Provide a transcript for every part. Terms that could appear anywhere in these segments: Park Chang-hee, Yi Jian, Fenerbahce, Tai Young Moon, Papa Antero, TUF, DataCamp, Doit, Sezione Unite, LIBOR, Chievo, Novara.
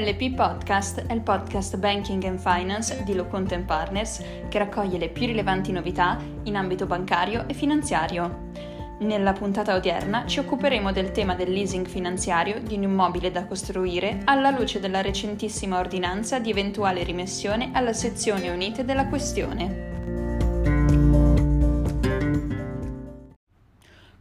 LP Podcast è il podcast Banking and Finance di Loconte & Partners che raccoglie le più rilevanti novità in ambito bancario e finanziario. Nella puntata odierna ci occuperemo del tema del leasing finanziario di un immobile da costruire alla luce della recentissima ordinanza di eventuale rimessione alla Sezione Unite della questione.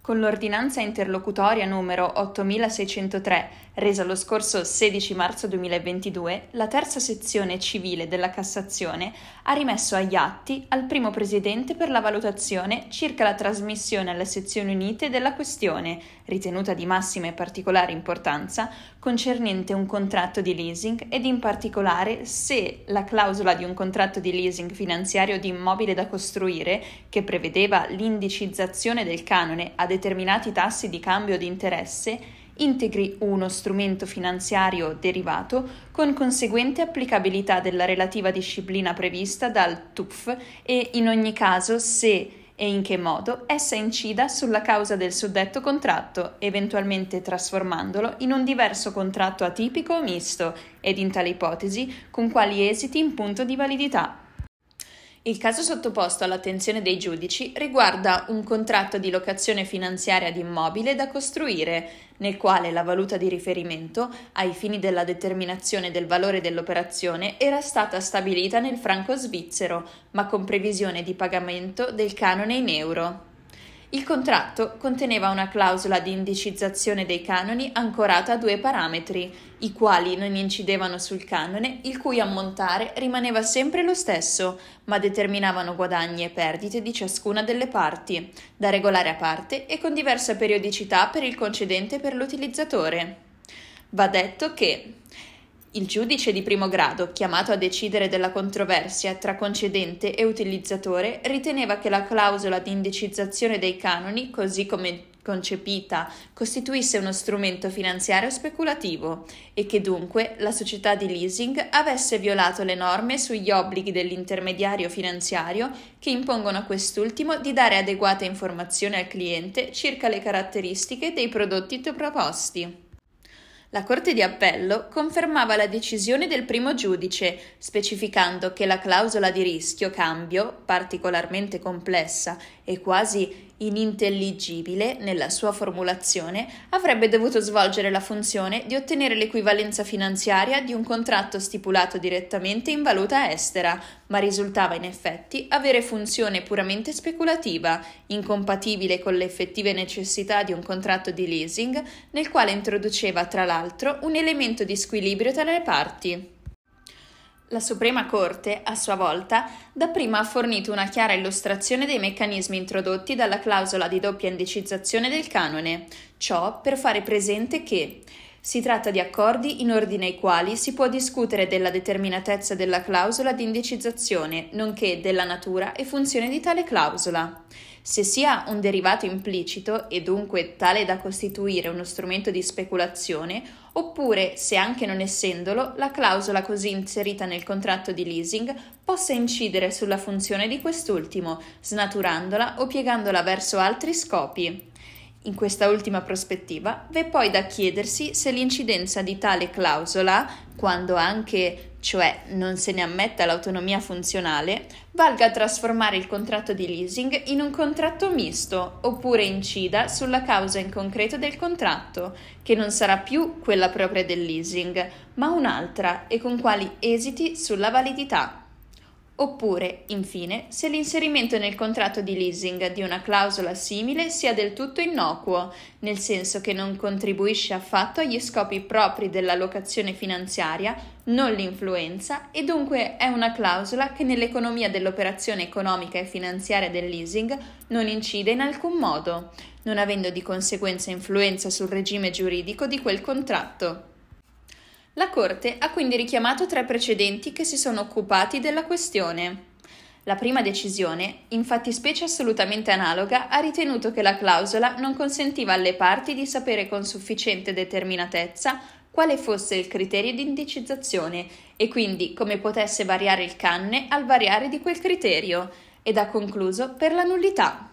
Con l'ordinanza interlocutoria numero 8603, resa lo scorso 16 marzo 2022, la terza sezione civile della Cassazione ha rimesso agli atti al primo presidente per la valutazione circa la trasmissione alla Sezione Unite della questione, ritenuta di massima e particolare importanza, concernente un contratto di leasing ed in particolare se la clausola di un contratto di leasing finanziario di immobile da costruire, che prevedeva l'indicizzazione del canone ad determinati tassi di cambio di interesse, integri uno strumento finanziario derivato con conseguente applicabilità della relativa disciplina prevista dal TUF e in ogni caso se e in che modo essa incida sulla causa del suddetto contratto, eventualmente trasformandolo in un diverso contratto atipico o misto ed in tale ipotesi con quali esiti in punto di validità. Il caso sottoposto all'attenzione dei giudici riguarda un contratto di locazione finanziaria di immobile da costruire, nel quale la valuta di riferimento, ai fini della determinazione del valore dell'operazione, era stata stabilita nel franco svizzero, ma con previsione di pagamento del canone in euro. Il contratto conteneva una clausola di indicizzazione dei canoni ancorata a due parametri, i quali non incidevano sul canone, il cui ammontare rimaneva sempre lo stesso, ma determinavano guadagni e perdite di ciascuna delle parti, da regolare a parte e con diversa periodicità per il concedente e per l'utilizzatore. Va detto che il giudice di primo grado, chiamato a decidere della controversia tra concedente e utilizzatore, riteneva che la clausola di indicizzazione dei canoni, così come concepita, costituisse uno strumento finanziario speculativo e che dunque la società di leasing avesse violato le norme sugli obblighi dell'intermediario finanziario che impongono a quest'ultimo di dare adeguate informazioni al cliente circa le caratteristiche dei prodotti proposti. La Corte di Appello confermava la decisione del primo giudice, specificando che la clausola di rischio cambio, particolarmente complessa e quasi inintelligibile nella sua formulazione, avrebbe dovuto svolgere la funzione di ottenere l'equivalenza finanziaria di un contratto stipulato direttamente in valuta estera, ma risultava in effetti avere funzione puramente speculativa, incompatibile con le effettive necessità di un contratto di leasing, nel quale introduceva tra l'altro un elemento di squilibrio tra le parti. La Suprema Corte, a sua volta, dapprima ha fornito una chiara illustrazione dei meccanismi introdotti dalla clausola di doppia indicizzazione del canone, ciò per fare presente che si tratta di accordi in ordine ai quali si può discutere della determinatezza della clausola di indicizzazione, nonché della natura e funzione di tale clausola. Se sia un derivato implicito e dunque tale da costituire uno strumento di speculazione, oppure, se anche non essendolo, la clausola così inserita nel contratto di leasing possa incidere sulla funzione di quest'ultimo, snaturandola o piegandola verso altri scopi. In questa ultima prospettiva, v'è poi da chiedersi se l'incidenza di tale clausola, quando anche, cioè non se ne ammetta l'autonomia funzionale, valga a trasformare il contratto di leasing in un contratto misto, oppure incida sulla causa in concreto del contratto, che non sarà più quella propria del leasing, ma un'altra e con quali esiti sulla validità. Oppure, infine, se l'inserimento nel contratto di leasing di una clausola simile sia del tutto innocuo, nel senso che non contribuisce affatto agli scopi propri della locazione finanziaria, non l'influenza e dunque è una clausola che nell'economia dell'operazione economica e finanziaria del leasing non incide in alcun modo, non avendo di conseguenza influenza sul regime giuridico di quel contratto. La Corte ha quindi richiamato tre precedenti che si sono occupati della questione. La prima decisione, in fattispecie assolutamente analoga, ha ritenuto che la clausola non consentiva alle parti di sapere con sufficiente determinatezza quale fosse il criterio di indicizzazione e quindi come potesse variare il canone al variare di quel criterio, ed ha concluso per la nullità.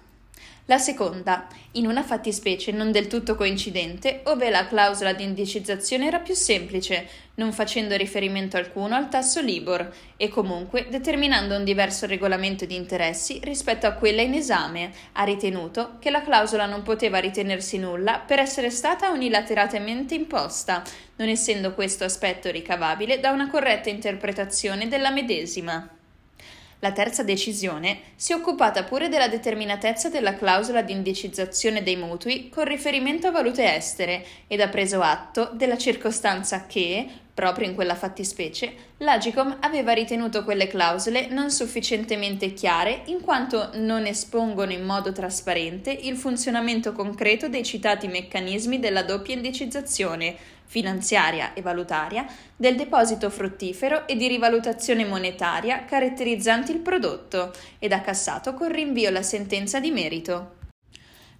La seconda, in una fattispecie non del tutto coincidente, ove la clausola di indicizzazione era più semplice, non facendo riferimento alcuno al tasso LIBOR e comunque determinando un diverso regolamento di interessi rispetto a quella in esame, ha ritenuto che la clausola non poteva ritenersi nulla per essere stata unilateralmente imposta, non essendo questo aspetto ricavabile da una corretta interpretazione della medesima. La terza decisione si è occupata pure della determinatezza della clausola di indicizzazione dei mutui con riferimento a valute estere ed ha preso atto della circostanza che, proprio in quella fattispecie, l'Agicom aveva ritenuto quelle clausole non sufficientemente chiare in quanto non espongono in modo trasparente il funzionamento concreto dei citati meccanismi della doppia indicizzazione, finanziaria e valutaria, del deposito fruttifero e di rivalutazione monetaria caratterizzanti il prodotto ed ha cassato con rinvio la sentenza di merito.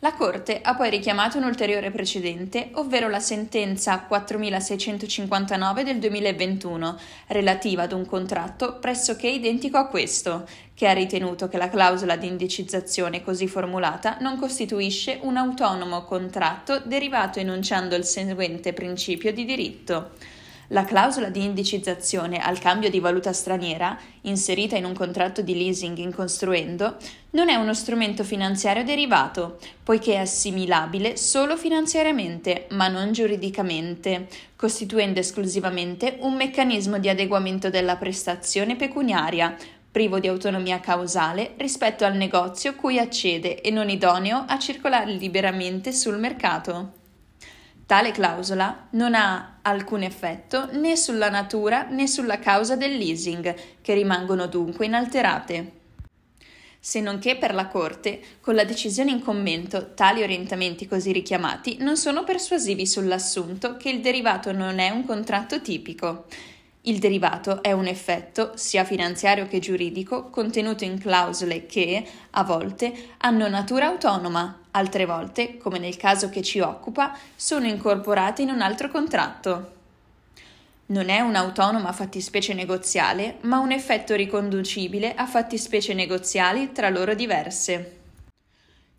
La Corte ha poi richiamato un ulteriore precedente, ovvero la sentenza 4659 del 2021, relativa ad un contratto pressoché identico a questo, che ha ritenuto che la clausola di indicizzazione così formulata non costituisce un autonomo contratto derivato enunciando il seguente principio di diritto. La clausola di indicizzazione al cambio di valuta straniera, inserita in un contratto di leasing in construendo, non è uno strumento finanziario derivato, poiché è assimilabile solo finanziariamente, ma non giuridicamente, costituendo esclusivamente un meccanismo di adeguamento della prestazione pecuniaria, privo di autonomia causale rispetto al negozio cui accede e non idoneo a circolare liberamente sul mercato. Tale clausola non ha alcun effetto né sulla natura né sulla causa del leasing, che rimangono dunque inalterate. Se non che per la Corte, con la decisione in commento, tali orientamenti così richiamati non sono persuasivi sull'assunto che il derivato non è un contratto tipico. Il derivato è un effetto, sia finanziario che giuridico, contenuto in clausole che, a volte, hanno natura autonoma, altre volte, come nel caso che ci occupa, sono incorporate in un altro contratto. Non è un'autonoma fattispecie negoziale, ma un effetto riconducibile a fattispecie negoziali tra loro diverse.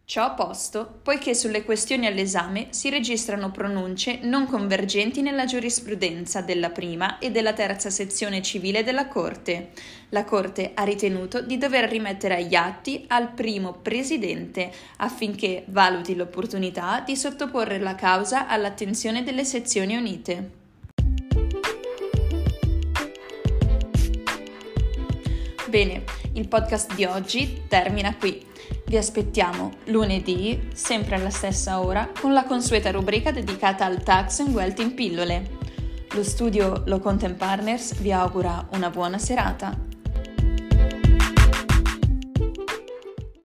Ciò posto, poiché sulle questioni all'esame si registrano pronunce non convergenti nella giurisprudenza della prima e della terza sezione civile della Corte, la Corte ha ritenuto di dover rimettere agli atti al primo presidente affinché valuti l'opportunità di sottoporre la causa all'attenzione delle sezioni unite. Bene, il podcast di oggi termina qui. Vi aspettiamo lunedì, sempre alla stessa ora, con la consueta rubrica dedicata al tax and wealth in pillole. Lo studio Loconte & Partners vi augura una buona serata.